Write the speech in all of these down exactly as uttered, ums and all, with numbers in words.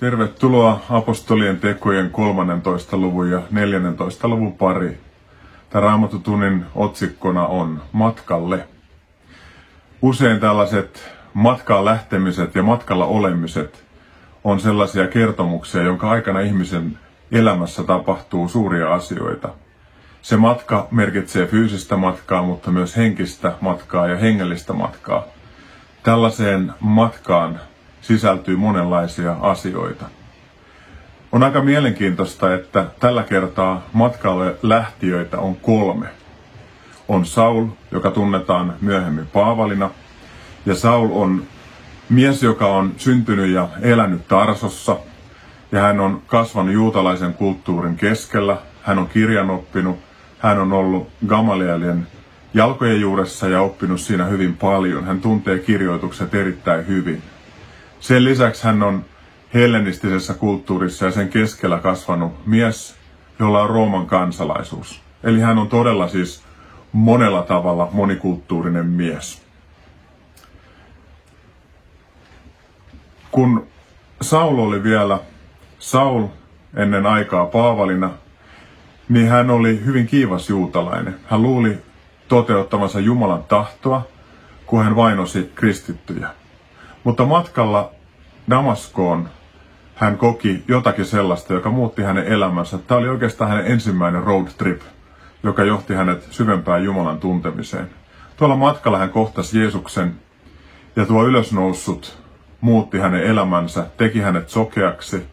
Tervetuloa apostolien tekojen kolmastoista luvun ja neljästoista luvun pari. Tämä Raamattutunnin otsikkona on matkalle. Usein tällaiset matkaan lähtemiset ja matkalla olemiset on sellaisia kertomuksia, jonka aikana ihmisen elämässä tapahtuu suuria asioita. Se matka merkitsee fyysistä matkaa, mutta myös henkistä matkaa ja hengellistä matkaa. Tällaiseen matkaan sisältyy monenlaisia asioita. On aika mielenkiintoista, että tällä kertaa matkalle lähtijöitä on kolme. On Saul, joka tunnetaan myöhemmin Paavalina. Ja Saul on mies, joka on syntynyt ja elänyt Tarsossa. Ja hän on kasvanut juutalaisen kulttuurin keskellä. Hän on kirjanoppinut. Hän on ollut Gamalielien jalkojen juuressa ja oppinut siinä hyvin paljon. Hän tuntee kirjoitukset erittäin hyvin. Sen lisäksi hän on hellenistisessä kulttuurissa ja sen keskellä kasvanut mies, jolla on Rooman kansalaisuus. Eli hän on todella siis monella tavalla monikulttuurinen mies. Kun Saul oli vielä Saul ennen aikaa Paavalina, niin hän oli hyvin kiivas juutalainen. Hän luuli toteuttavansa Jumalan tahtoa, kun hän vainosi kristittyjä. Mutta matkalla Damaskoon hän koki jotakin sellaista, joka muutti hänen elämänsä. Tämä oli oikeastaan hänen ensimmäinen road trip, joka johti hänet syvempään Jumalan tuntemiseen. Tuolla matkalla hän kohtasi Jeesuksen ja tuo ylösnoussut muutti hänen elämänsä, teki hänet sokeaksi.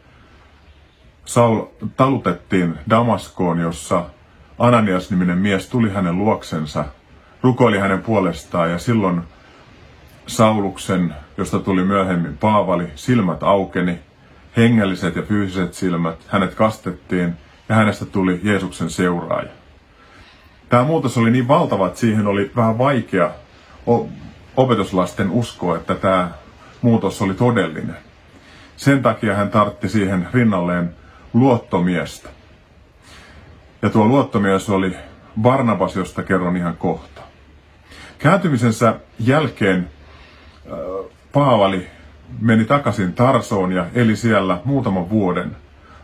Saul talutettiin Damaskoon, jossa Ananias-niminen mies tuli hänen luoksensa, rukoili hänen puolestaan ja silloin Sauluksen, josta tuli myöhemmin Paavali, silmät aukeni, hengelliset ja fyysiset silmät, hänet kastettiin ja hänestä tuli Jeesuksen seuraaja. Tämä muutos oli niin valtava, että siihen oli vähän vaikea opetuslasten uskoa, että tämä muutos oli todellinen. Sen takia hän tartti siihen rinnalleen luottomiestä. Ja tuo luottomies oli Barnabas, josta kerron ihan kohta. Kääntymisensä jälkeen Paavali meni takaisin Tarsoon ja eli siellä muutaman vuoden.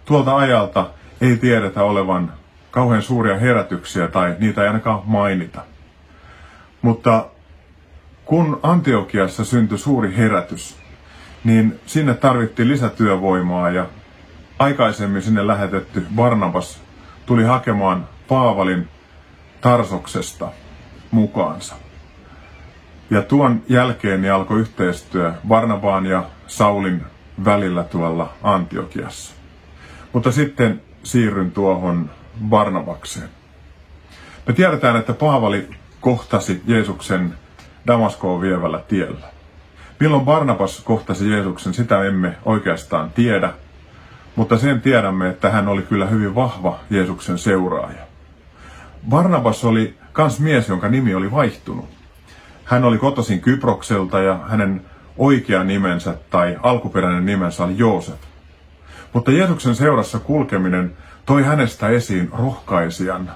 Tuolta ajalta ei tiedetä olevan kauhean suuria herätyksiä tai niitä ei ainakaan mainita. Mutta kun Antiokiassa syntyi suuri herätys, niin sinne tarvittiin lisätyövoimaa ja aikaisemmin sinne lähetetty Barnabas tuli hakemaan Paavalin Tarsoksesta mukaansa. Ja tuon jälkeen niin alkoi yhteistyö Barnabaan ja Saulin välillä tuolla Antiokiassa. Mutta sitten siirryn tuohon Barnabakseen. Me tiedetään, että Paavali kohtasi Jeesuksen Damaskoon vievällä tiellä. Milloin Barnabas kohtasi Jeesuksen, sitä emme oikeastaan tiedä, mutta sen tiedämme, että hän oli kyllä hyvin vahva Jeesuksen seuraaja. Barnabas oli kans mies, jonka nimi oli vaihtunut. Hän oli kotoisin Kyprokselta ja hänen oikea nimensä tai alkuperäinen nimensä oli Joosef. Mutta Jeesuksen seurassa kulkeminen toi hänestä esiin rohkaisijan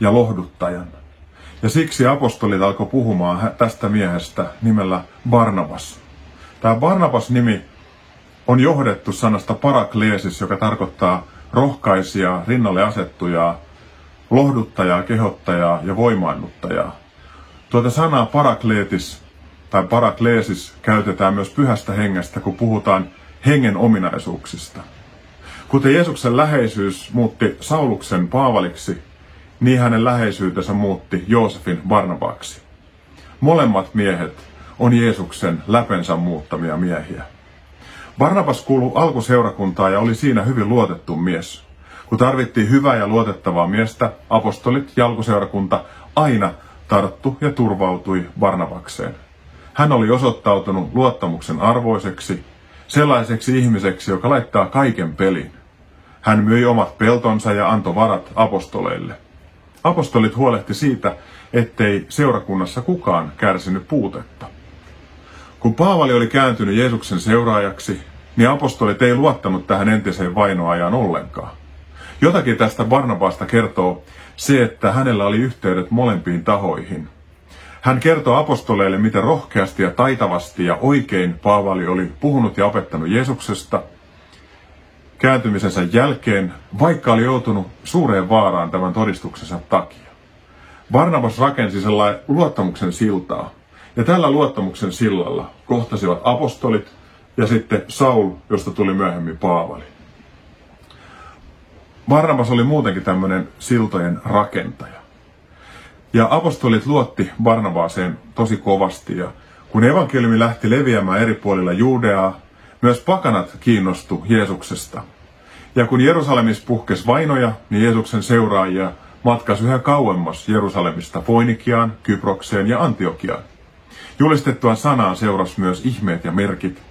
ja lohduttajan. Ja siksi apostolit alkoi puhumaan tästä miehestä nimellä Barnabas. Tämä Barnabas-nimi on johdettu sanasta parakleesis, joka tarkoittaa rohkaisijaa, rinnalle asettujaa, lohduttajaa, kehottajaa ja voimaannuttajaa. Tuota sanaa parakleetis tai parakleesis käytetään myös pyhästä hengestä, kun puhutaan hengen ominaisuuksista. Kuten Jeesuksen läheisyys muutti Sauluksen Paavaliksi, niin hänen läheisyytensä muutti Joosefin Barnabaksi. Molemmat miehet on Jeesuksen läpensä muuttamia miehiä. Barnabas kuului alkuseurakuntaan ja oli siinä hyvin luotettu mies. Kun tarvittiin hyvää ja luotettavaa miestä, apostolit ja alkuseurakunta aina tarttu ja turvautui Barnabakseen. Hän oli osoittautunut luottamuksen arvoiseksi, sellaiseksi ihmiseksi, joka laittaa kaiken pelin. Hän myi omat peltonsa ja antoi varat apostoleille. Apostolit huolehti siitä, ettei seurakunnassa kukaan kärsinyt puutetta. Kun Paavali oli kääntynyt Jeesuksen seuraajaksi, niin apostolit ei luottanut tähän entiseen vainoajaan ollenkaan. Jotakin tästä Barnabasta kertoo se, että hänellä oli yhteydet molempiin tahoihin. Hän kertoo apostoleille, miten rohkeasti ja taitavasti ja oikein Paavali oli puhunut ja opettanut Jeesuksesta. kääntymisensä jälkeen, vaikka oli joutunut suureen vaaraan tämän todistuksensa takia. Barnabas rakensi sellainen luottamuksen siltaa, ja tällä luottamuksen sillalla kohtasivat apostolit ja sitten Saul, josta tuli myöhemmin Paavali. Barnabas oli muutenkin tämmöinen siltojen rakentaja. Ja apostolit luotti Barnabaaseen tosi kovasti, ja kun evankeliumi lähti leviämään eri puolilla Juudeaa, myös pakanat kiinnostu Jeesuksesta. Ja kun Jerusalemissa puhkesi vainoja, niin Jeesuksen seuraajia matkasi yhä kauemmas Jerusalemista Foinikiaan, Kyprokseen ja Antiokiaan. Julistettua sanaa seurasi myös ihmeet ja merkit.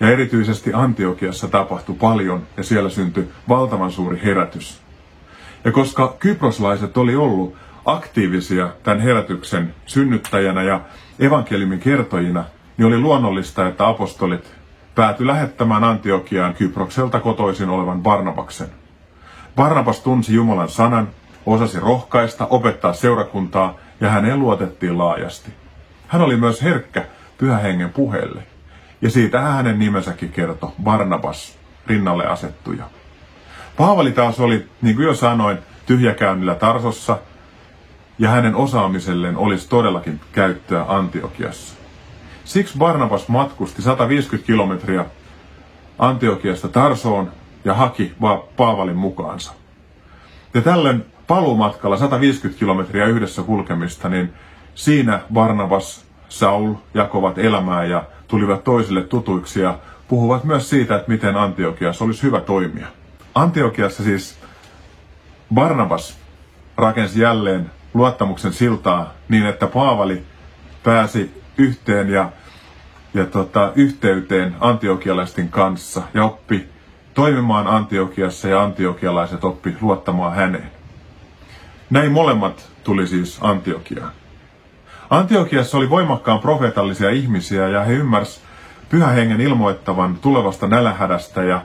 Ja erityisesti Antiokiassa tapahtui paljon ja siellä syntyi valtavan suuri herätys. Ja koska kyproslaiset oli ollut aktiivisia tämän herätyksen synnyttäjänä ja evankeliumin kertojina, niin oli luonnollista, että apostolit päätyi lähettämään Antiokiaan Kyprokselta kotoisin olevan Barnabaksen. Barnabas tunsi Jumalan sanan, osasi rohkaista, opettaa seurakuntaa ja häneen luotettiin laajasti. Hän oli myös herkkä Pyhän Hengen puheelle. Ja siitä hänen nimensäkin kertoi Barnabas, rinnalle asettuja. Paavali taas oli, niin kuin jo sanoin, tyhjäkäynnillä Tarsossa, ja hänen osaamiselleen olisi todellakin käyttöä Antiokiassa. Siksi Barnabas matkusti sata viisikymmentä kilometriä Antiokiasta Tarsoon ja haki Paavalin mukaansa. Ja tällöin paluumatkalla sata viisikymmentä kilometriä yhdessä kulkemista, niin siinä Barnabas, Saul jakovat elämää ja tulivat toisille tutuiksi ja puhuvat myös siitä, että miten Antiokiassa olisi hyvä toimia. Antiokiassa siis Barnabas rakensi jälleen luottamuksen siltaa niin, että Paavali pääsi yhteen ja, ja tota, yhteyteen antiokialaisten kanssa ja oppi toimimaan Antiokiassa ja antiokialaiset oppi luottamaan häneen. Näin molemmat tuli siis Antiokiaan. Antiokiassa oli voimakkaan profeetallisia ihmisiä ja he ymmärsivät Pyhän Hengen ilmoittavan tulevasta nälänhädästä ja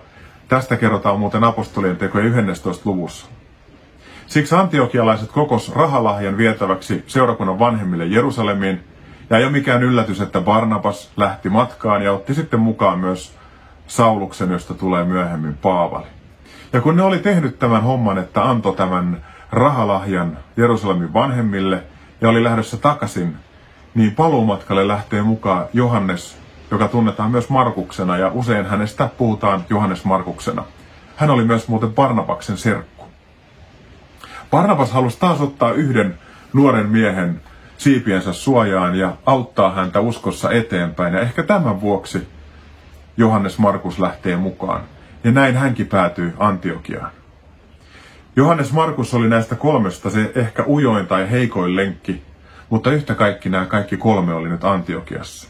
tästä kerrotaan muuten apostolien tekojen yhdennessätoista luvussa. Siksi antiokialaiset kokos rahalahjan vietäväksi seurakunnan vanhemmille Jerusalemiin ja ei ole mikään yllätys, että Barnabas lähti matkaan ja otti sitten mukaan myös Sauluksen, josta tulee myöhemmin Paavali. Ja kun ne oli tehnyt tämän homman, että antoi tämän rahalahjan Jerusalemin vanhemmille, ja oli lähdössä takaisin, niin paluumatkalle lähtee mukaan Johannes, joka tunnetaan myös Markuksena, ja usein hänestä puhutaan Johannes Markuksena. Hän oli myös muuten Barnabaksen serkku. Barnabas halusi taas ottaa yhden nuoren miehen siipiensä suojaan ja auttaa häntä uskossa eteenpäin, ja ehkä tämän vuoksi Johannes Markus lähtee mukaan, ja näin hänkin päätyy Antiokiaan. Johannes Markus oli näistä kolmesta se ehkä ujoin tai heikoin lenkki, mutta yhtä kaikki nämä kaikki kolme oli nyt Antiokiassa.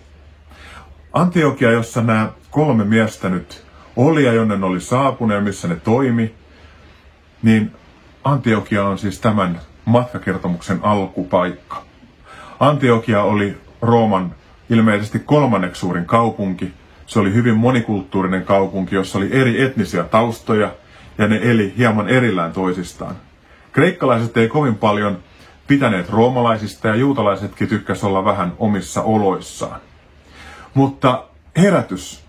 Antiokia, jossa nämä kolme miestä nyt oli ja jonne ne oli saapunut ja missä ne toimi, niin Antiokia on siis tämän matkakertomuksen alkupaikka. Antiokia oli Rooman ilmeisesti kolmanneksi suurin kaupunki. Se oli hyvin monikulttuurinen kaupunki, jossa oli eri etnisiä taustoja, ja ne eli hieman erillään toisistaan. Kreikkalaiset ei kovin paljon pitäneet roomalaisista, ja juutalaisetkin tykkäsivät olla vähän omissa oloissaan. Mutta herätys,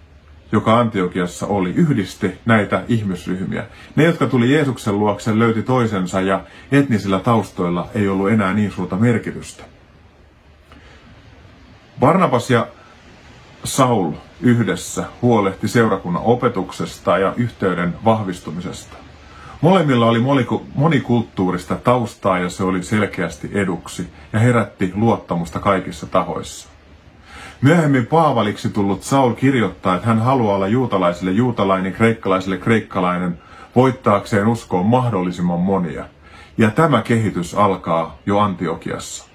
joka Antiokiassa oli, yhdisti näitä ihmisryhmiä. Ne, jotka tuli Jeesuksen luokse, löyti toisensa, ja etnisillä taustoilla ei ollut enää niin suurta merkitystä. Barnabas ja Saul yhdessä huolehti seurakunnan opetuksesta ja yhteyden vahvistumisesta. Molemmilla oli monikulttuurista taustaa ja se oli selkeästi eduksi ja herätti luottamusta kaikissa tahoissa. Myöhemmin Paavaliksi tullut Saul kirjoittaa, että hän haluaa olla juutalaisille juutalainen, kreikkalaisille kreikkalainen, voittaakseen uskoon mahdollisimman monia. Ja tämä kehitys alkaa jo Antiokiassa.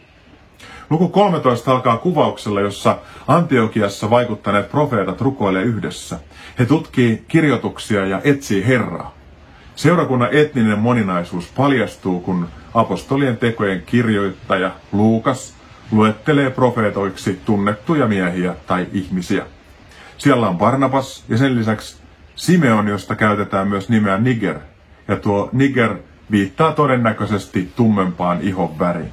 Luku kolmetoista alkaa kuvauksella, jossa Antiokiassa vaikuttaneet profeetat rukoilee yhdessä. He tutkii kirjoituksia ja etsii Herraa. Seurakunnan etninen moninaisuus paljastuu, kun apostolien tekojen kirjoittaja Luukas luettelee profeetoiksi tunnettuja miehiä tai ihmisiä. Siellä on Barnabas ja sen lisäksi Simeon, josta käytetään myös nimeä Niger. Ja tuo Niger viittaa todennäköisesti tummempaan ihon väriin.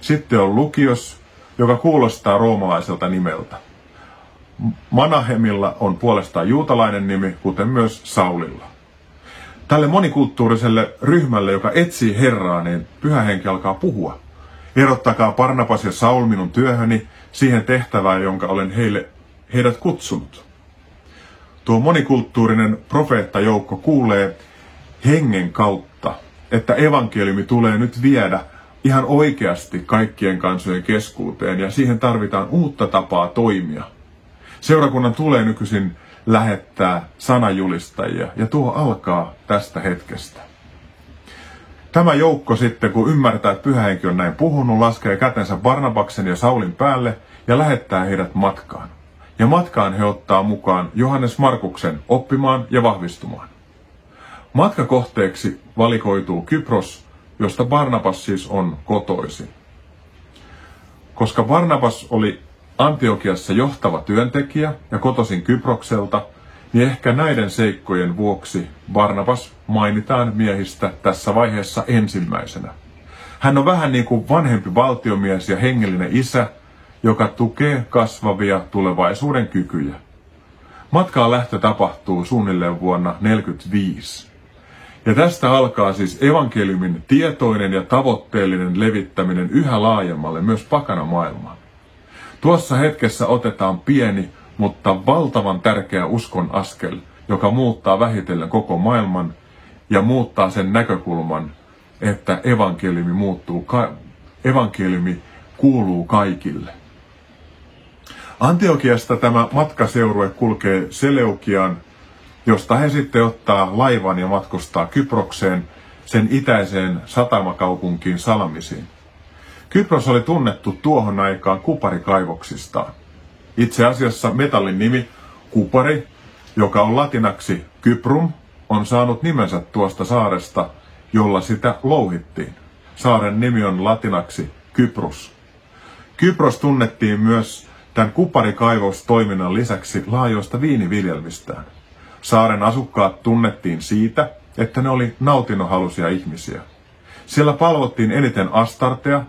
Sitten on Luukios, joka kuulostaa roomalaiselta nimeltä. Manahemilla on puolestaan juutalainen nimi, kuten myös Saulilla. Tälle monikulttuuriselle ryhmälle, joka etsii Herraa, niin Pyhä Henki alkaa puhua. Erottakaa Barnabas ja Saul minun työhöni siihen tehtävään, jonka olen heille, heidät kutsunut. Tuo monikulttuurinen profeettajoukko kuulee hengen kautta, että evankeliumi tulee nyt viedä ihan oikeasti kaikkien kansojen keskuuteen, ja siihen tarvitaan uutta tapaa toimia. Seurakunnan tulee nykyisin lähettää sanajulistajia, ja tuo alkaa tästä hetkestä. Tämä joukko sitten, kun ymmärtää, että Pyhä Henki on näin puhunut, laskee kätensä Barnabaksen ja Saulin päälle ja lähettää heidät matkaan. Ja matkaan he ottaa mukaan Johannes Markuksen oppimaan ja vahvistumaan. Matkakohteeksi valikoituu Kypros, josta Barnabas siis on kotoisin. Koska Barnabas oli Antiokiassa johtava työntekijä ja kotoisin Kyprokselta, niin ehkä näiden seikkojen vuoksi Barnabas mainitaan miehistä tässä vaiheessa ensimmäisenä. Hän on vähän niin kuin vanhempi valtiomies ja hengellinen isä, joka tukee kasvavia tulevaisuuden kykyjä. Matkaan lähtö tapahtuu suunnilleen vuonna tuhatyhdeksänsataaneljäkymmentäviisi. Ja tästä alkaa siis evankeliumin tietoinen ja tavoitteellinen levittäminen yhä laajemmalle, myös pakana maailmaan. Tuossa hetkessä otetaan pieni, mutta valtavan tärkeä uskon askel, joka muuttaa vähitellen koko maailman ja muuttaa sen näkökulman, että evankeliumi muuttuu, evankeliumi kuuluu kaikille. Antiokiasta tämä matkaseurue kulkee Seleukiaan, josta he sitten ottaa laivan ja matkustaa Kyprokseen, sen itäiseen satamakaupunkiin Salamisiin. Kypros oli tunnettu tuohon aikaan kuparikaivoksistaan. Itse asiassa metallin nimi kupari, joka on latinaksi Kyprum, on saanut nimensä tuosta saaresta, jolla sitä louhittiin. Saaren nimi on latinaksi Kyprus. Kypros tunnettiin myös tämän kuparikaivostoiminnan lisäksi laajoista viiniviljelmistään. Saaren asukkaat tunnettiin siitä, että ne oli nautinnohaluisia ihmisiä. Siellä palvottiin eniten Astartea,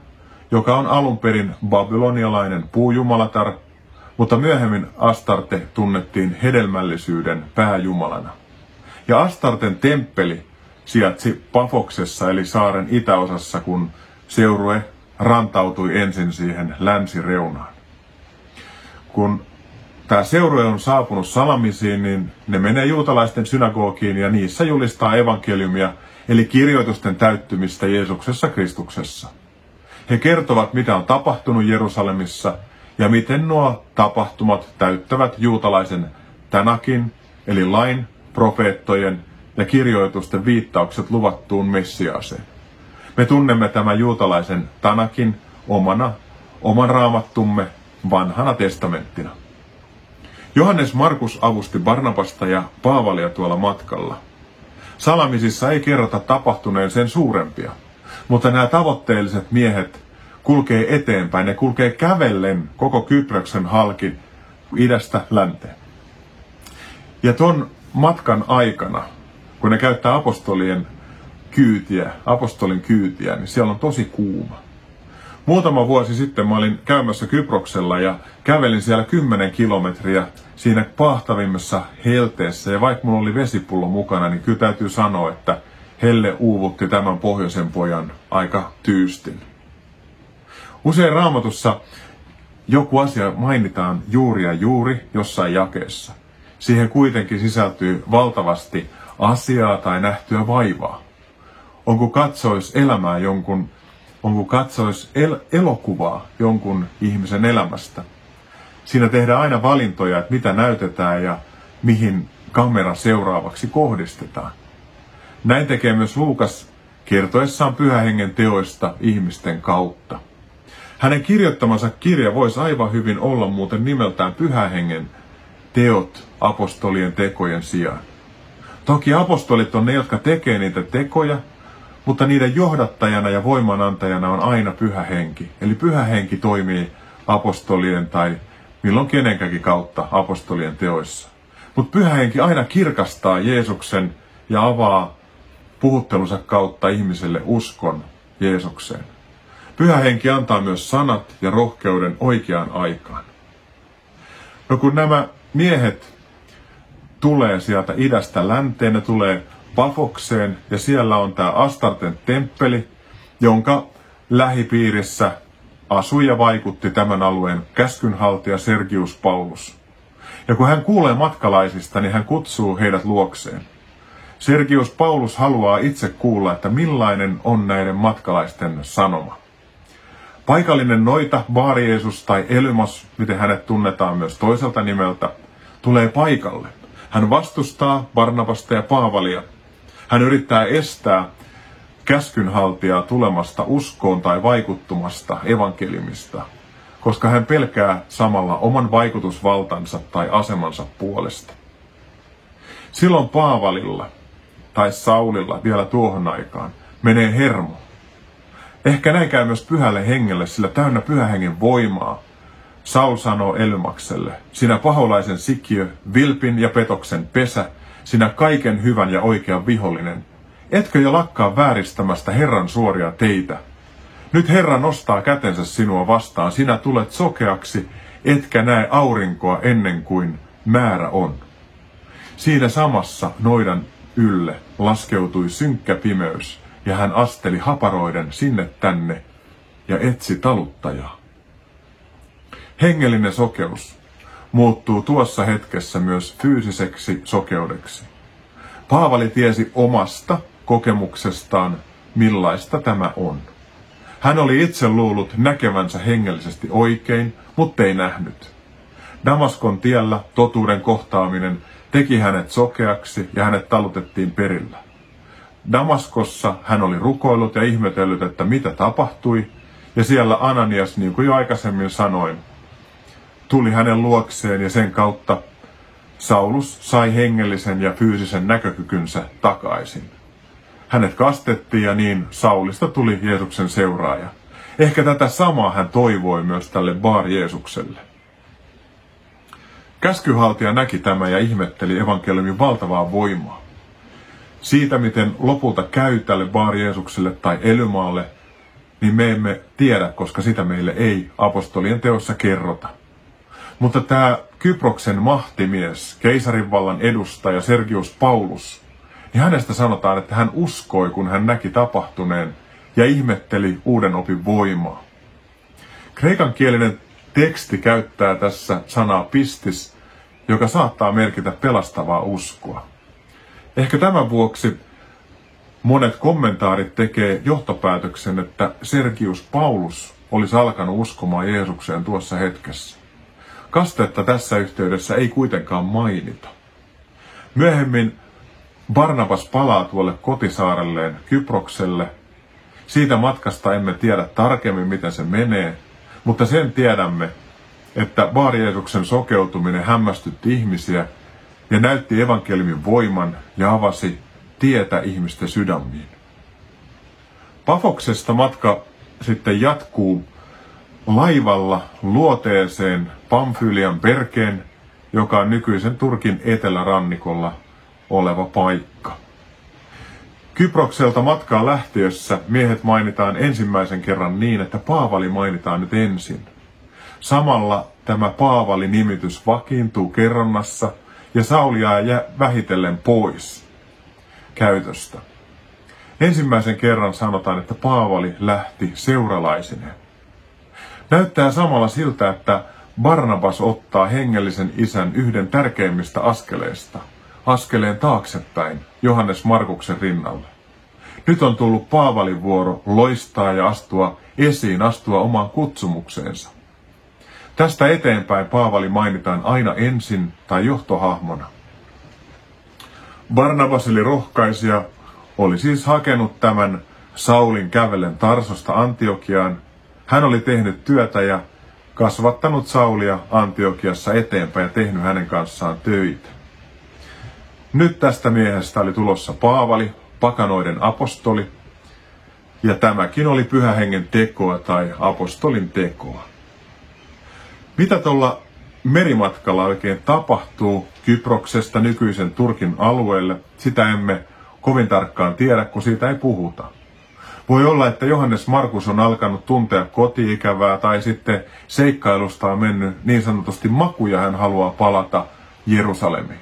joka on alun perin babylonialainen puujumalatar, mutta myöhemmin Astarte tunnettiin hedelmällisyyden pääjumalana. Ja Astarten temppeli sijaitsi Pafoksessa eli saaren itäosassa, kun seurue rantautui ensin siihen länsireunaan. Kun tämä seurue on saapunut Salamisiin, niin ne menee juutalaisten synagogiin ja niissä julistaa evankeliumia, eli kirjoitusten täyttymistä Jeesuksessa Kristuksessa. He kertovat, mitä on tapahtunut Jerusalemissa ja miten nuo tapahtumat täyttävät juutalaisen Tanakin, eli lain, profeettojen ja kirjoitusten viittaukset luvattuun Messiaaseen. Me tunnemme tämän juutalaisen Tanakin omana, oman raamattumme vanhana testamenttina. Johannes Markus avusti Barnabasta ja Paavalia tuolla matkalla. Salamisissa ei kerrota tapahtuneen sen suurempia, mutta nämä tavoitteelliset miehet kulkee eteenpäin. Ne kulkee kävellen koko Kyproksen halki idästä länteen. Ja tuon matkan aikana, kun ne käyttää apostolien kyytiä, apostolin kyytiä, niin siellä on tosi kuuma. Muutama vuosi sitten mä olin käymässä Kyproksella ja kävelin siellä kymmenen kilometriä siinä paahtavimmassa helteessä. Ja vaikka mulla oli vesipullo mukana, niin kyllä täytyy sanoa, että helle uuvutti tämän pohjoisen pojan aika tyystin. Usein Raamatussa joku asia mainitaan juuri ja juuri jossain jakeessa. Siihen kuitenkin sisältyy valtavasti asiaa tai nähtyä vaivaa. Onko katsois elämää jonkun Onko katsois el- elokuvaa jonkun ihmisen elämästä. Siinä tehdään aina valintoja, että mitä näytetään ja mihin kamera seuraavaksi kohdistetaan. Näin tekee myös Luukas kertoessaan Pyhän Hengen teoista ihmisten kautta. Hänen kirjoittamansa kirja voisi aivan hyvin olla muuten nimeltään Pyhän Hengen teot apostolien tekojen sijaan. Toki apostolit on ne, jotka tekee niitä tekoja, mutta niiden johdattajana ja voimanantajana on aina Pyhä Henki. Eli Pyhä Henki toimii apostolien tai milloin kenenkäkin kautta apostolien teoissa. Mutta Pyhä Henki aina kirkastaa Jeesuksen ja avaa puhuttelunsa kautta ihmiselle uskon Jeesukseen. Pyhä Henki antaa myös sanat ja rohkeuden oikeaan aikaan. No kun nämä miehet tulee sieltä idästä länteen, ne tulee Pafokseen, ja siellä on tämä Astarten temppeli, jonka lähipiirissä asui ja vaikutti tämän alueen käskynhaltija Sergius Paulus. Ja kun hän kuulee matkalaisista, niin hän kutsuu heidät luokseen. Sergius Paulus haluaa itse kuulla, että millainen on näiden matkalaisten sanoma. Paikallinen noita, Bar-Jesus tai Elymas, miten hänet tunnetaan myös toiselta nimeltä, tulee paikalle. Hän vastustaa Barnabasta ja Paavalia. Hän yrittää estää käskynhaltijaa tulemasta uskoon tai vaikuttumasta evankeliumista, koska hän pelkää samalla oman vaikutusvaltansa tai asemansa puolesta. Silloin Paavalilla tai Saulilla vielä tuohon aikaan menee hermo. Ehkä näin käy myös pyhälle hengelle, sillä täynnä pyhähengen voimaa Saul sanoo Elymakselle: sinä paholaisen sikiö, vilpin ja petoksen pesä, sinä kaiken hyvän ja oikean vihollinen, etkö jo lakkaa vääristämästä Herran suoria teitä? Nyt Herra nostaa kätensä sinua vastaan, sinä tulet sokeaksi, etkä näe aurinkoa ennen kuin määrä on. Siinä samassa noidan ylle laskeutui synkkä pimeys, ja hän asteli haparoiden sinne tänne ja etsi taluttajaa. Hengellinen sokeus muuttuu tuossa hetkessä myös fyysiseksi sokeudeksi. Paavali tiesi omasta kokemuksestaan, millaista tämä on. Hän oli itse luullut näkevänsä hengellisesti oikein, mutta ei nähnyt. Damaskon tiellä totuuden kohtaaminen teki hänet sokeaksi ja hänet talutettiin perillä. Damaskossa hän oli rukoillut ja ihmetellyt, että mitä tapahtui, ja siellä Ananias, niin kuin jo aikaisemmin sanoin, tuli hänen luokseen, ja sen kautta Saulus sai hengellisen ja fyysisen näkökykynsä takaisin. Hänet kastettiin, ja niin Saulista tuli Jeesuksen seuraaja. Ehkä tätä samaa hän toivoi myös tälle Bar-Jeesukselle. Käskyhaltija näki tämän ja ihmetteli evankeliumin valtavaa voimaa. Siitä, miten lopulta käy tälle Bar-Jeesukselle tai Elymaalle, niin me emme tiedä, koska sitä meille ei apostolien teossa kerrota. Mutta tämä Kyproksen mahtimies, keisarinvallan edustaja Sergius Paulus, niin hänestä sanotaan, että hän uskoi, kun hän näki tapahtuneen, ja ihmetteli uuden opin voimaa. Kreikan kielinen teksti käyttää tässä sanaa pistis, joka saattaa merkitä pelastavaa uskoa. Ehkä tämän vuoksi monet kommentaarit tekee johtopäätöksen, että Sergius Paulus olisi alkanut uskomaan Jeesukseen tuossa hetkessä. Kastetta tässä yhteydessä ei kuitenkaan mainita. Myöhemmin Barnabas palaa tuolle kotisaarelleen Kyprokselle. Siitä matkasta emme tiedä tarkemmin, miten se menee, mutta sen tiedämme, että Bar-Jeesuksen sokeutuminen hämmästytti ihmisiä ja näytti evankeliumin voiman ja avasi tietä ihmisten sydämiin. Pafoksesta matka sitten jatkuu laivalla luoteeseen Pamfylian Pergeen, joka on nykyisen Turkin etelärannikolla oleva paikka. Kyprokselta matkaa lähtiössä miehet mainitaan ensimmäisen kerran niin, että Paavali mainitaan nyt ensin. Samalla tämä Paavali-nimitys vakiintuu kerronnassa ja Sauli jää vähitellen pois käytöstä. Ensimmäisen kerran sanotaan, että Paavali lähti seuralaisineen. Näyttää samalla siltä, että Barnabas ottaa hengellisen isän yhden tärkeimmistä askeleista, askeleen taaksepäin Johannes Markuksen rinnalle. Nyt on tullut Paavalin vuoro loistaa ja astua esiin, astua omaan kutsumukseensa. Tästä eteenpäin Paavali mainitaan aina ensin tai johtohahmona. Barnabas eli rohkaisija oli siis hakenut tämän Saulin kävellen Tarsosta Antiokiaan. Hän oli tehnyt työtä ja kasvattanut Saulia Antiokiassa eteenpäin ja tehnyt hänen kanssaan töitä. Nyt tästä miehestä oli tulossa Paavali, pakanoiden apostoli, ja tämäkin oli pyhähengen tekoa tai apostolin tekoa. Mitä tuolla merimatkalla oikein tapahtuu Kyproksesta nykyisen Turkin alueelle, sitä emme kovin tarkkaan tiedä, kun siitä ei puhuta. Voi olla, että Johannes Markus on alkanut tuntea koti-ikävää tai sitten seikkailusta on mennyt niin sanotusti maku ja hän haluaa palata Jerusalemiin.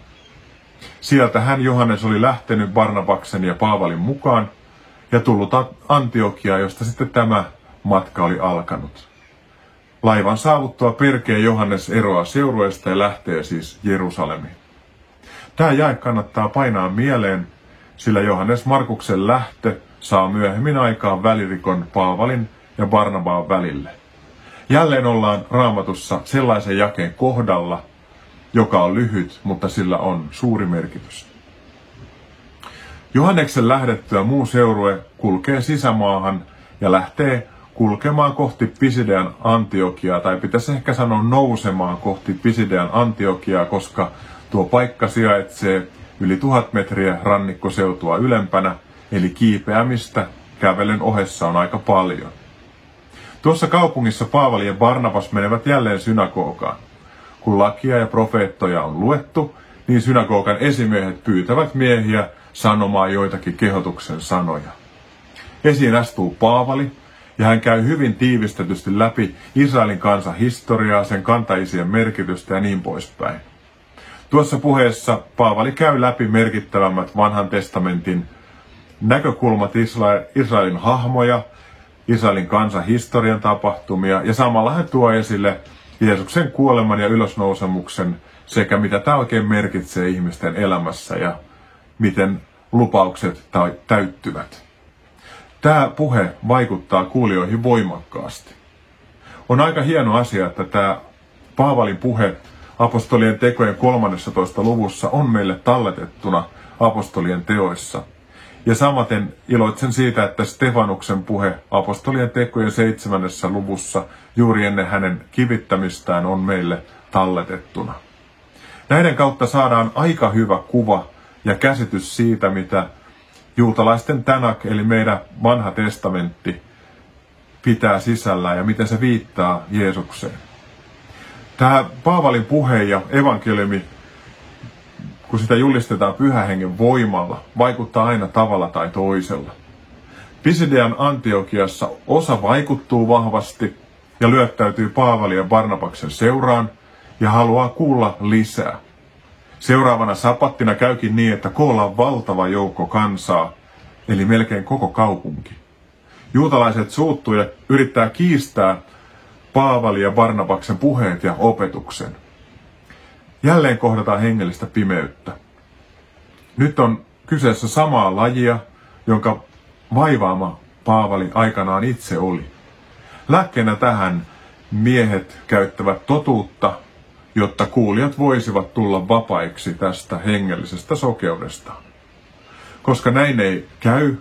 Sieltä hän Johannes oli lähtenyt Barnabaksen ja Paavalin mukaan ja tullut Antiokiaan, josta sitten tämä matka oli alkanut. Laivan saavuttua Pergeen Johannes eroaa seurueesta ja lähtee siis Jerusalemiin. Tämä jae kannattaa painaa mieleen, sillä Johannes Markuksen lähtö saa myöhemmin aikaan välirikon Paavalin ja Barnabaan välille. Jälleen ollaan Raamatussa sellaisen jakeen kohdalla, joka on lyhyt, mutta sillä on suuri merkitys. Johanneksen lähdettyä muu seurue kulkee sisämaahan ja lähtee kulkemaan kohti Pisidean Antiokiaa, tai pitäisi ehkä sanoa nousemaan kohti Pisidean Antiokiaa, koska tuo paikka sijaitsee yli tuhat metriä rannikkoseutua ylempänä, eli kiipeämistä kävelen ohessa on aika paljon. Tuossa kaupungissa Paavali ja Barnabas menevät jälleen synagogaan. Kun lakia ja profeettoja on luettu, niin synagogan esimiehet pyytävät miehiä sanomaan joitakin kehotuksen sanoja. Esiin astuu Paavali, ja hän käy hyvin tiivistetysti läpi Israelin kansan historiaa, sen kantaisien merkitystä ja niin poispäin. Tuossa puheessa Paavali käy läpi merkittävämmät vanhan testamentin näkökulmat Israelin hahmoja, Israelin kansan historian tapahtumia, ja samalla hän tuo esille Jeesuksen kuoleman ja ylösnousemuksen sekä mitä tämä oikein merkitsee ihmisten elämässä ja miten lupaukset täyttyvät. Tämä puhe vaikuttaa kuulijoihin voimakkaasti. On aika hieno asia, että tämä Paavalin puhe apostolien tekojen kolmannessatoista luvussa on meille talletettuna apostolien teoissa. Ja samaten iloitsen siitä, että Stefanuksen puhe apostolien tekojen seitsemännessä luvussa juuri ennen hänen kivittämistään on meille talletettuna. Näiden kautta saadaan aika hyvä kuva ja käsitys siitä, mitä juutalaisten Tanakh, eli meidän vanha testamentti, pitää sisällään ja miten se viittaa Jeesukseen. Tämä Paavalin puhe ja evankeliumi, kun sitä julistetaan Pyhän Hengen voimalla, vaikuttaa aina tavalla tai toisella. Pisidian Antiokiassa osa vaikuttuu vahvasti ja lyöttäytyy Paavali ja Barnabaksen seuraan ja haluaa kuulla lisää. Seuraavana sapattina käykin niin, että koolla on valtava joukko kansaa, eli melkein koko kaupunki. Juutalaiset suuttuu ja yrittää kiistää Paavali ja Barnabaksen puheet ja opetuksen. Jälleen kohdataan hengellistä pimeyttä. Nyt on kyseessä samaa lajia, jonka vaivaama Paavali aikanaan itse oli. Lääkkeenä tähän miehet käyttävät totuutta, jotta kuulijat voisivat tulla vapaiksi tästä hengellisestä sokeudesta. Koska näin ei käy,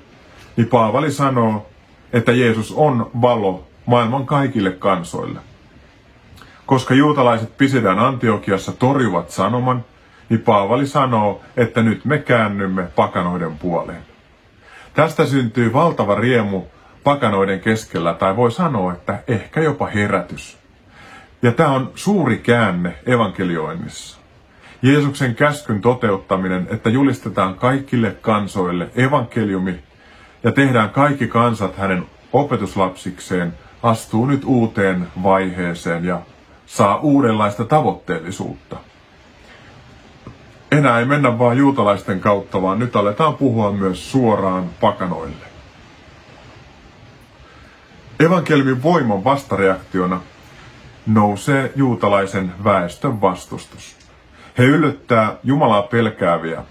niin Paavali sanoo, että Jeesus on valo maailman kaikille kansoille. Koska juutalaiset Pisidean Antiokiassa torjuvat sanoman, niin Paavali sanoo, että nyt me käännymme pakanoiden puoleen. Tästä syntyy valtava riemu pakanoiden keskellä, tai voi sanoa, että ehkä jopa herätys. Ja tämä on suuri käänne evankelioinnissa. Jeesuksen käskyn toteuttaminen, että julistetaan kaikille kansoille evankeliumi ja tehdään kaikki kansat hänen opetuslapsikseen, astuu nyt uuteen vaiheeseen ja saa uudenlaista tavoitteellisuutta. Enää ei mennä vaan juutalaisten kautta, vaan nyt aletaan puhua myös suoraan pakanoille. Evankeliumin voiman vastareaktiona nousee juutalaisen väestön vastustus. He yllyttää Jumalaa pelkääviä,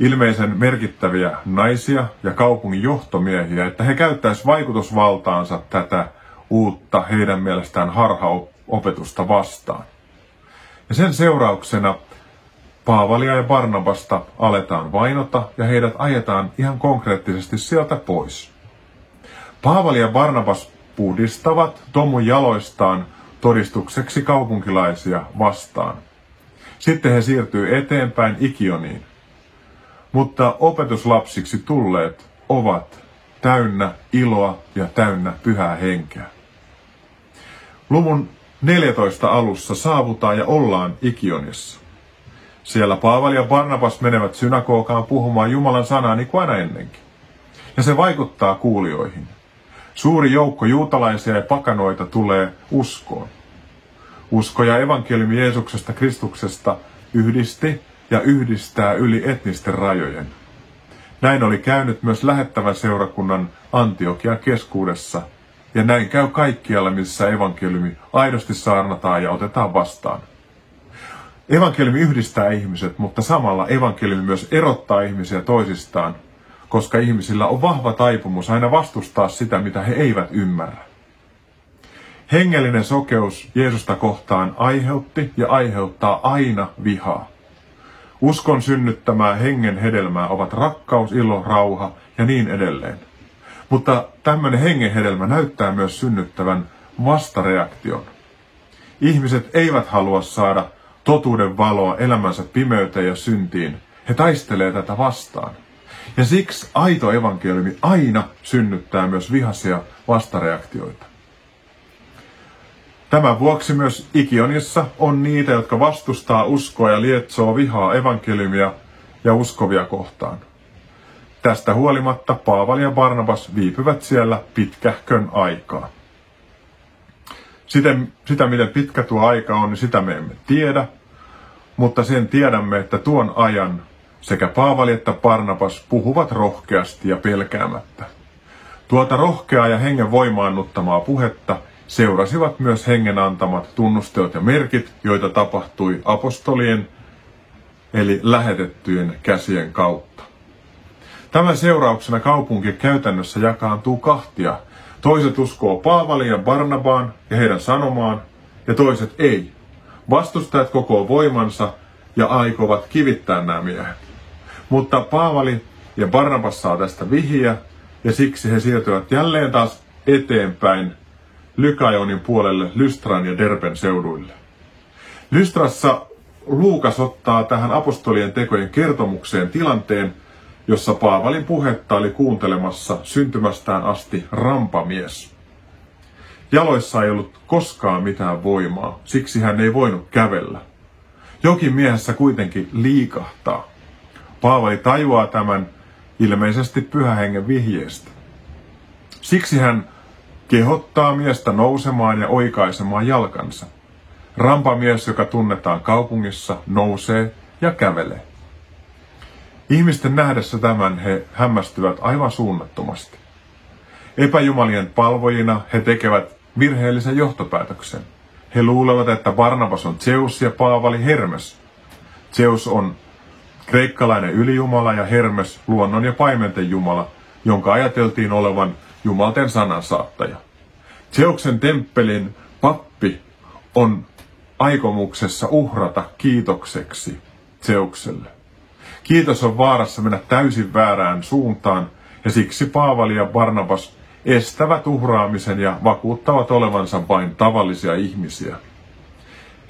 ilmeisen merkittäviä naisia ja kaupungin johtomiehiä, että he käyttäisivät vaikutusvaltaansa tätä uutta heidän mielestään harhaopetusta vastaan. Ja sen seurauksena Paavalia ja Barnabasta aletaan vainota ja heidät ajetaan ihan konkreettisesti sieltä pois. Paavali ja Barnabas puhdistavat Tomun jaloistaan todistukseksi kaupunkilaisia vastaan. Sitten he siirtyy eteenpäin Ikioniin. Mutta opetuslapsiksi tulleet ovat täynnä iloa ja täynnä Pyhää Henkeä. Luvun neljätoista alussa saavutaan ja ollaan Ikionissa. Siellä Paavali ja Barnabas menevät synagogaan puhumaan Jumalan sanaa niin kuin aina ennenkin. Ja se vaikuttaa kuulijoihin. Suuri joukko juutalaisia ja pakanoita tulee uskoon. Usko ja evankeliumi Jeesuksesta Kristuksesta yhdisti ja yhdistää yli etnisten rajojen. Näin oli käynyt myös lähettävän seurakunnan Antiokian keskuudessa, ja näin käy kaikkialla, missä evankeliumi aidosti saarnataan ja otetaan vastaan. Evankeliumi yhdistää ihmiset, mutta samalla evankeliumi myös erottaa ihmisiä toisistaan, koska ihmisillä on vahva taipumus aina vastustaa sitä, mitä he eivät ymmärrä. Hengellinen sokeus Jeesusta kohtaan aiheutti ja aiheuttaa aina vihaa. Uskon synnyttämää hengen hedelmää ovat rakkaus, ilo, rauha ja niin edelleen. Mutta tämmöinen hengen hedelmä näyttää myös synnyttävän vastareaktion. Ihmiset eivät halua saada totuuden valoa elämänsä pimeyteen ja syntiin. He taistelevat tätä vastaan. Ja siksi aito evankeliumi aina synnyttää myös vihaisia vastareaktioita. Tämän vuoksi myös Ikionissa on niitä, jotka vastustaa uskoa ja lietsoo vihaa evankeliumia ja uskovia kohtaan. Tästä huolimatta Paavali ja Barnabas viipyvät siellä pitkähkön aikaa. Sitä, sitä, miten pitkä tuo aika on, niin sitä me emme tiedä, mutta sen tiedämme, että tuon ajan sekä Paavali että Barnabas puhuvat rohkeasti ja pelkäämättä. Tuota rohkeaa ja hengen voimaannuttamaa puhetta seurasivat myös hengen antamat tunnusteot ja merkit, joita tapahtui apostolien eli lähetettyjen käsien kautta. Tämän seurauksena kaupunki käytännössä jakaantuu kahtia. Toiset uskoo Paavaliin ja Barnabaan ja heidän sanomaan, ja toiset ei. Vastustajat kokoo voimansa ja aikovat kivittää nämä miehet. Mutta Paavali ja Barnabas saa tästä vihiä, ja siksi he siirtyvät jälleen taas eteenpäin Lykaonin puolelle Lystran ja Derben seuduille. Lystrassa Luukas ottaa tähän apostolien tekojen kertomukseen tilanteen, jossa Paavalin puhetta oli kuuntelemassa syntymästään asti rampamies. Jaloissa ei ollut koskaan mitään voimaa, siksi hän ei voinut kävellä. Jokin miehessä kuitenkin liikahtaa. Paavali tajuaa tämän ilmeisesti pyhähengen vihjeestä. Siksi hän kehottaa miestä nousemaan ja oikaisemaan jalkansa. Rampamies, joka tunnetaan kaupungissa, nousee ja kävelee. Ihmisten nähdessä tämän he hämmästyvät aivan suunnattomasti. Epäjumalien palvojina he tekevät virheellisen johtopäätöksen. He luulevat, että Barnabas on Zeus ja Paavali Hermes. Zeus on kreikkalainen ylijumala ja Hermes luonnon ja paimenten jumala, jonka ajateltiin olevan jumalten sanansaattaja. Zeuksen temppelin pappi on aikomuksessa uhrata kiitokseksi Zeukselle. Kiitos on vaarassa mennä täysin väärään suuntaan, ja siksi Paavali ja Barnabas estävät uhraamisen ja vakuuttavat olevansa vain tavallisia ihmisiä.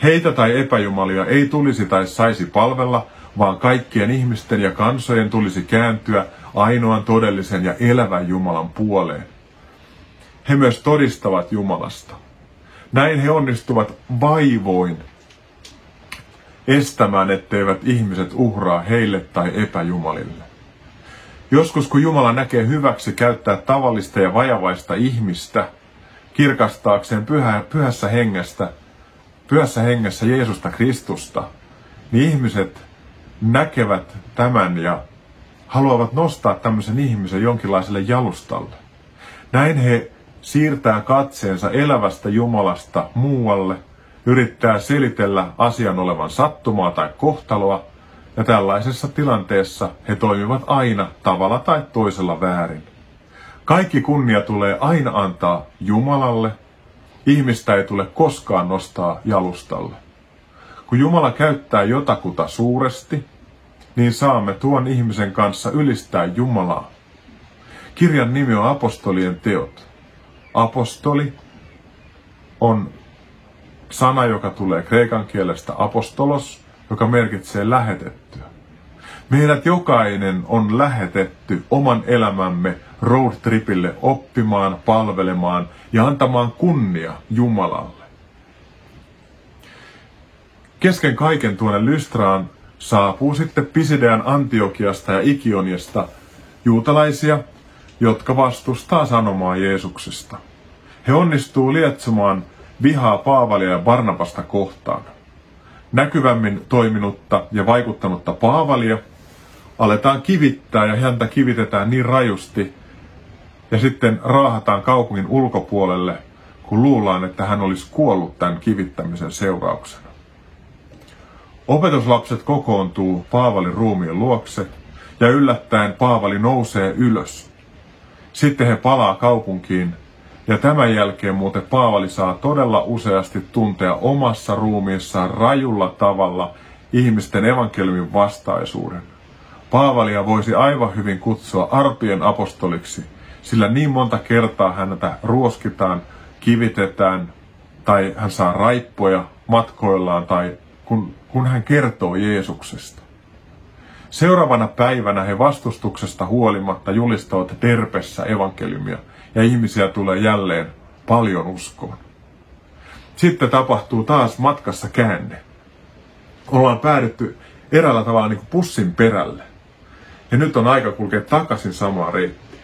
Heitä tai epäjumalia ei tulisi tai saisi palvella, vaan kaikkien ihmisten ja kansojen tulisi kääntyä ainoan todellisen ja elävän Jumalan puoleen. He myös todistavat Jumalasta. Näin he onnistuvat vaivoin estämään, etteivät ihmiset uhraa heille tai epäjumalille. Joskus kun Jumala näkee hyväksi käyttää tavallista ja vajavaista ihmistä kirkastaakseen pyhä, pyhässä, hengestä, pyhässä hengessä Jeesusta Kristusta, niin ihmiset näkevät tämän ja haluavat nostaa tämmöisen ihmisen jonkinlaiselle jalustalle. Näin he siirtää katseensa elävästä Jumalasta muualle, yrittää selitellä asian olevan sattumaa tai kohtaloa, ja tällaisessa tilanteessa he toimivat aina tavalla tai toisella väärin. Kaikki kunnia tulee aina antaa Jumalalle, ihmistä ei tule koskaan nostaa jalustalle. Kun Jumala käyttää jotakuta suuresti, niin saamme tuon ihmisen kanssa ylistää Jumalaa. Kirjan nimi on Apostolien teot. Apostoli on sana, joka tulee kreikan kielestä apostolos, joka merkitsee lähetettyä. Meidät jokainen on lähetetty oman elämämme roadtripille oppimaan, palvelemaan ja antamaan kunnia Jumalalle. Kesken kaiken tuonne Lystraan saapuu sitten Pisidean Antiokiasta ja Ikioniasta juutalaisia, jotka vastustaa sanomaa Jeesuksesta. He onnistuu lietsomaan vihaa Paavalia ja Barnabasta kohtaan. näkyvämmin toiminutta ja vaikuttanutta Paavalia aletaan kivittää ja häntä kivitetään niin rajusti ja sitten raahataan kaupungin ulkopuolelle, kun luullaan, että hän olisi kuollut tämän kivittämisen seurauksena. Opetuslapset kokoontuu Paavalin ruumiin luokse ja yllättäen Paavali nousee ylös. Sitten he palaa kaupunkiin ja tämän jälkeen muuten Paavali saa todella useasti tuntea omassa ruumiissaan rajulla tavalla ihmisten evankeliumin vastaisuuden. Paavalia voisi aivan hyvin kutsua arpien apostoliksi, sillä niin monta kertaa häntä ruoskitaan, kivitetään tai hän saa raippoja matkoillaan tai kun, kun hän kertoo Jeesuksesta. Seuraavana päivänä he vastustuksesta huolimatta julistavat Derbessä evankeliumia ja ihmisiä tulee jälleen paljon uskoon. Sitten tapahtuu taas matkassa käänne. Ollaan päädytty eräällä tavalla niin kuin pussin perälle ja nyt on aika kulkea takaisin samaa reittiä.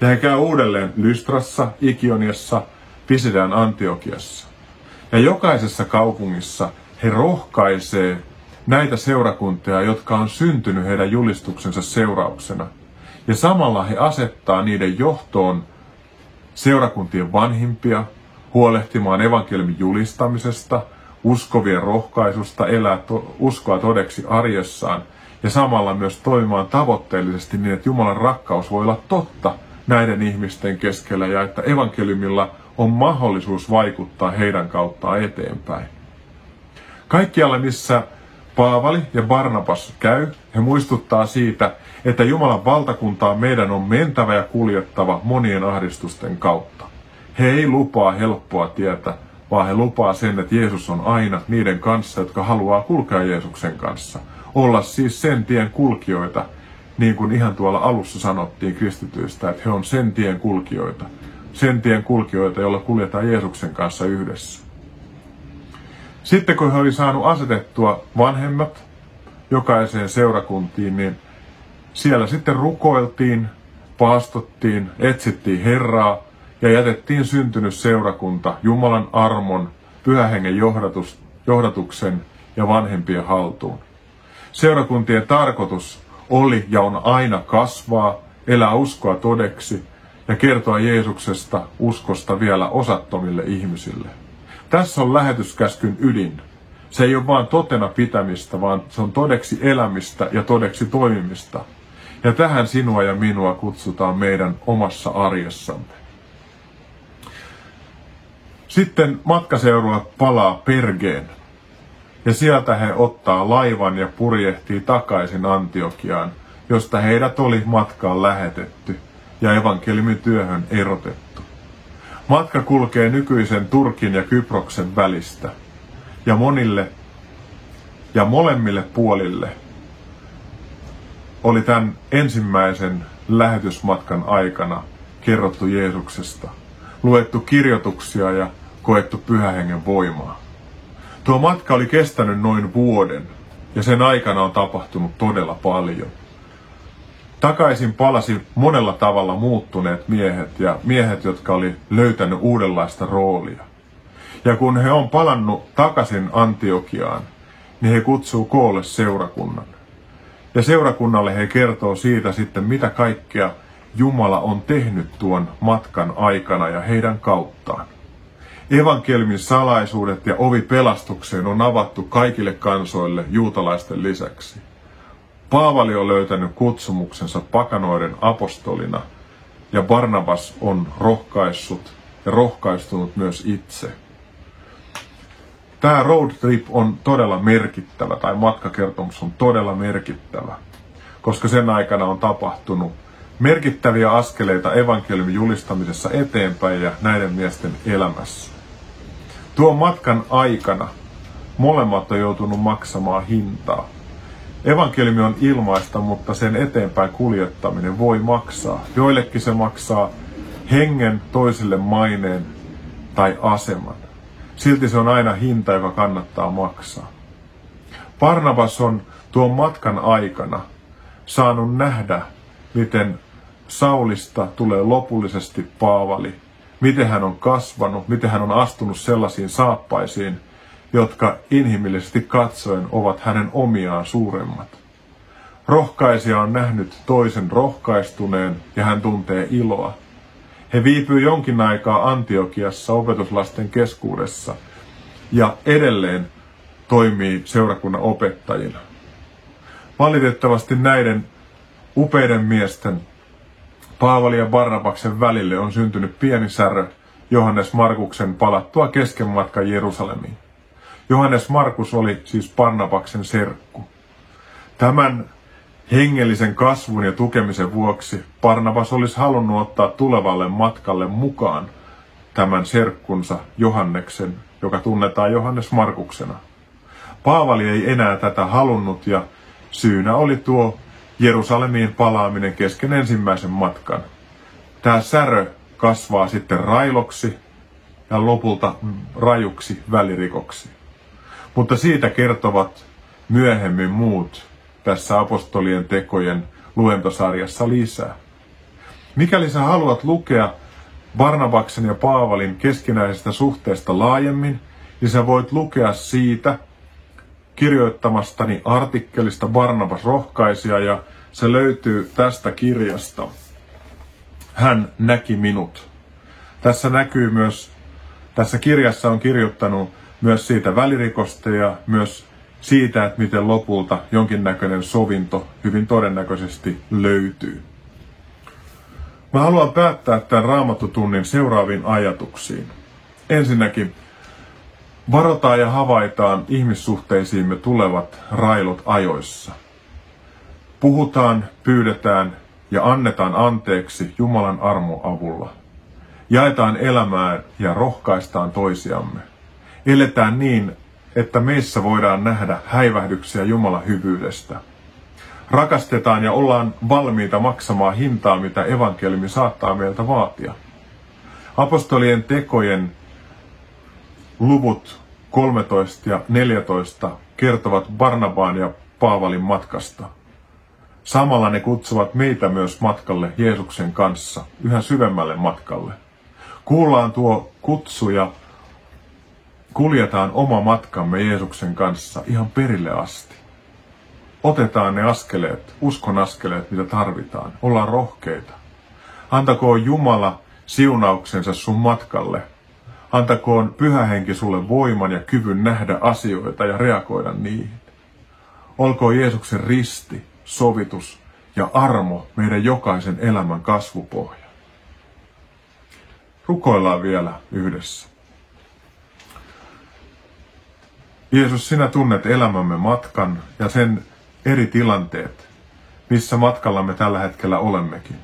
Ja he käy uudelleen Lystrassa, Ikioniassa, Pisidian Antiokiassa ja jokaisessa kaupungissa he rohkaisee näitä seurakuntia, jotka on syntynyt heidän julistuksensa seurauksena. Ja samalla he asettaa niiden johtoon seurakuntien vanhimpia, huolehtimaan evankeliumin julistamisesta, uskovien rohkaisusta, elää to- uskoa todeksi arjessaan. Ja samalla myös toimimaan tavoitteellisesti niin, että Jumalan rakkaus voi olla totta näiden ihmisten keskellä ja että evankeliumilla on mahdollisuus vaikuttaa heidän kauttaan eteenpäin. Kaikkialla missä Paavali ja Barnabas käy, he muistuttaa siitä, että Jumalan valtakuntaa meidän on mentävä ja kuljettava monien ahdistusten kautta. He ei lupaa helppoa tietä, vaan he lupaa sen, että Jeesus on aina niiden kanssa, jotka haluaa kulkea Jeesuksen kanssa. Olla siis sen tien kulkijoita, niin kuin ihan tuolla alussa sanottiin kristityistä, että he on sen tien kulkijoita. Sen tien kulkijoita, jolla kuljetaan Jeesuksen kanssa yhdessä. Sitten kun he oli saanut asetettua vanhemmat jokaiseen seurakuntiin, niin siellä sitten rukoiltiin, paastottiin, etsittiin Herraa ja jätettiin syntynyt seurakunta Jumalan armon, pyhähengen johdatus, johdatuksen ja vanhempien haltuun. Seurakuntien tarkoitus oli ja on aina kasvaa, elää uskoa todeksi ja kertoa Jeesuksesta uskosta vielä osattomille ihmisille. Tässä on lähetyskäskyn ydin. Se ei ole vain totena pitämistä, vaan se on todeksi elämistä ja todeksi toimimista. Ja tähän sinua ja minua kutsutaan meidän omassa arjessamme. Sitten matkaseudulla palaa Pergeen. Ja sieltä he ottaa laivan ja purjehtii takaisin Antiokiaan, josta heidät oli matkaan lähetetty ja evankeliumityöhön erotettu. Matka kulkee nykyisen Turkin ja Kyproksen välistä, ja monille ja molemmille puolille oli tämän ensimmäisen lähetysmatkan aikana kerrottu Jeesuksesta, luettu kirjoituksia ja koettu pyhähengen voimaa. Tuo matka oli kestänyt noin vuoden, ja sen aikana on tapahtunut todella paljon. Takaisin palasi monella tavalla muuttuneet miehet ja miehet, jotka oli löytänyt uudenlaista roolia. Ja kun he on palannut takaisin Antiokiaan, niin he kutsuu koolle seurakunnan. Ja seurakunnalle he kertoo siitä sitten, mitä kaikkea Jumala on tehnyt tuon matkan aikana ja heidän kauttaan. Evankeliumin salaisuudet ja ovi pelastukseen on avattu kaikille kansoille juutalaisten lisäksi. Paavali on löytänyt kutsumuksensa pakanoiden apostolina ja Barnabas on rohkaissut ja rohkaistunut myös itse. Tämä road trip on todella merkittävä tai matkakertomus on todella merkittävä, koska sen aikana on tapahtunut merkittäviä askeleita evankeliumin julistamisessa eteenpäin ja näiden miesten elämässä. Tuon matkan aikana molemmat on joutunut maksamaan hintaa. Evankeliumi on ilmaista, mutta sen eteenpäin kuljettaminen voi maksaa. Joillekin se maksaa hengen, toisille maineen tai aseman. Silti se on aina hinta, joka kannattaa maksaa. Barnabas on tuon matkan aikana saanut nähdä, miten Saulista tulee lopullisesti Paavali, miten hän on kasvanut, miten hän on astunut sellaisiin saappaisiin, jotka inhimillisesti katsoen ovat hänen omiaan suuremmat. Rohkaisija on nähnyt toisen rohkaistuneen ja hän tuntee iloa. He viipyy jonkin aikaa Antiokiassa opetuslasten keskuudessa ja edelleen toimii seurakunnan opettajina. Valitettavasti näiden upeiden miesten Paavali ja Barnabaksen välille on syntynyt pieni särö Johannes Markuksen palattua kesken matkan Jerusalemiin. Johannes Markus oli siis Barnabaksen serkku. Tämän hengellisen kasvun ja tukemisen vuoksi Barnabas olisi halunnut ottaa tulevalle matkalle mukaan tämän serkkunsa Johanneksen, joka tunnetaan Johannes Markuksena. Paavali ei enää tätä halunnut ja syynä oli tuo Jerusalemiin palaaminen kesken ensimmäisen matkan. Tämä särö kasvaa sitten railoksi ja lopulta rajuksi välirikoksi. Mutta siitä kertovat myöhemmin muut tässä apostolien tekojen luentosarjassa lisää. Mikäli sä haluat lukea Barnabaksen ja Paavalin keskinäisestä suhteesta laajemmin, niin sä voit lukea siitä kirjoittamastani artikkelista Barnabas rohkaisija, ja se löytyy tästä kirjasta. Hän näki minut. Tässä näkyy myös, tässä kirjassa on kirjoittanut myös siitä välirikosta ja myös siitä, että miten lopulta jonkinnäköinen sovinto hyvin todennäköisesti löytyy. Mä haluan päättää tämän raamattutunnin seuraaviin ajatuksiin. Ensinnäkin, varotaan ja havaitaan ihmissuhteisiimme tulevat railot ajoissa. Puhutaan, pyydetään ja annetaan anteeksi Jumalan armon avulla. Jaetaan elämää ja rohkaistaan toisiamme. Eletään niin, että meissä voidaan nähdä häivähdyksiä Jumalan hyvyydestä. Rakastetaan ja ollaan valmiita maksamaan hintaa, mitä evankeliumi saattaa meiltä vaatia. Apostolien tekojen luvut kolmetoista ja neljätoista kertovat Barnabaan ja Paavalin matkasta. Samalla ne kutsuvat meitä myös matkalle Jeesuksen kanssa, yhä syvemmälle matkalle. Kuullaan tuo kutsu ja kuljetaan oma matkamme Jeesuksen kanssa ihan perille asti. Otetaan ne askeleet, uskon askeleet, mitä tarvitaan. Ollaan rohkeita. Antakoon Jumala siunauksensa sun matkalle. Antakoon Pyhä Henki sulle voiman ja kyvyn nähdä asioita ja reagoida niihin. Olkoon Jeesuksen risti, sovitus ja armo meidän jokaisen elämän kasvupohja. Rukoillaan vielä yhdessä. Jeesus, sinä tunnet elämämme matkan ja sen eri tilanteet, missä matkalla me tällä hetkellä olemmekin.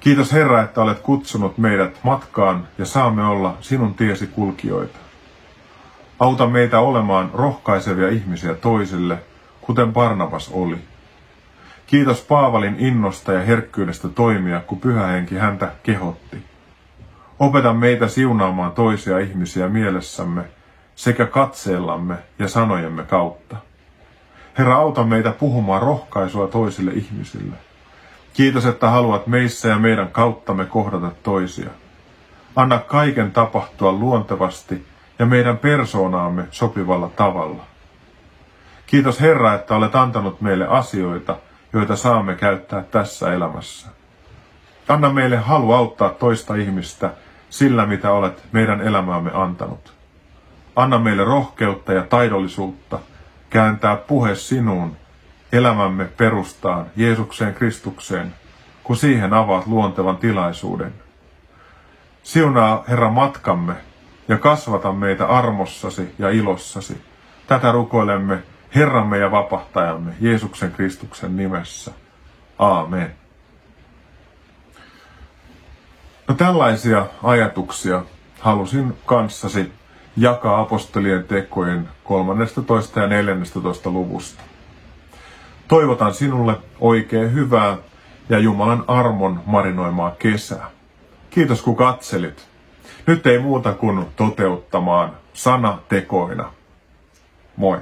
Kiitos Herra, että olet kutsunut meidät matkaan ja saamme olla sinun tiesi kulkijoita. Auta meitä olemaan rohkaisevia ihmisiä toisille, kuten Barnabas oli. Kiitos Paavalin innosta ja herkkyydestä toimia, kun Pyhä Henki häntä kehotti. Opeta meitä siunaamaan toisia ihmisiä mielessämme sekä katseellamme ja sanojemme kautta. Herra, auta meitä puhumaan rohkaisua toisille ihmisille. Kiitos, että haluat meissä ja meidän kauttamme kohdata toisia. Anna kaiken tapahtua luontevasti ja meidän persoonaamme sopivalla tavalla. Kiitos Herra, että olet antanut meille asioita, joita saamme käyttää tässä elämässä. Anna meille halu auttaa toista ihmistä sillä, mitä olet meidän elämäämme antanut. Anna meille rohkeutta ja taidollisuutta kääntää puhe sinuun, elämämme perustaan Jeesukseen Kristukseen, kun siihen avaat luontevan tilaisuuden. Siunaa Herra matkamme ja kasvata meitä armossasi ja ilossasi. Tätä rukoilemme Herramme ja vapahtajamme Jeesuksen Kristuksen nimessä. Aamen. No, tällaisia ajatuksia halusin kanssasi jakaa apostolien tekojen kolmetoista ja neljätoista luvusta. Toivotan sinulle oikein hyvää ja Jumalan armon marinoimaa kesää. Kiitos kun katselit. Nyt ei muuta kuin toteuttamaan sana tekoina. Moi!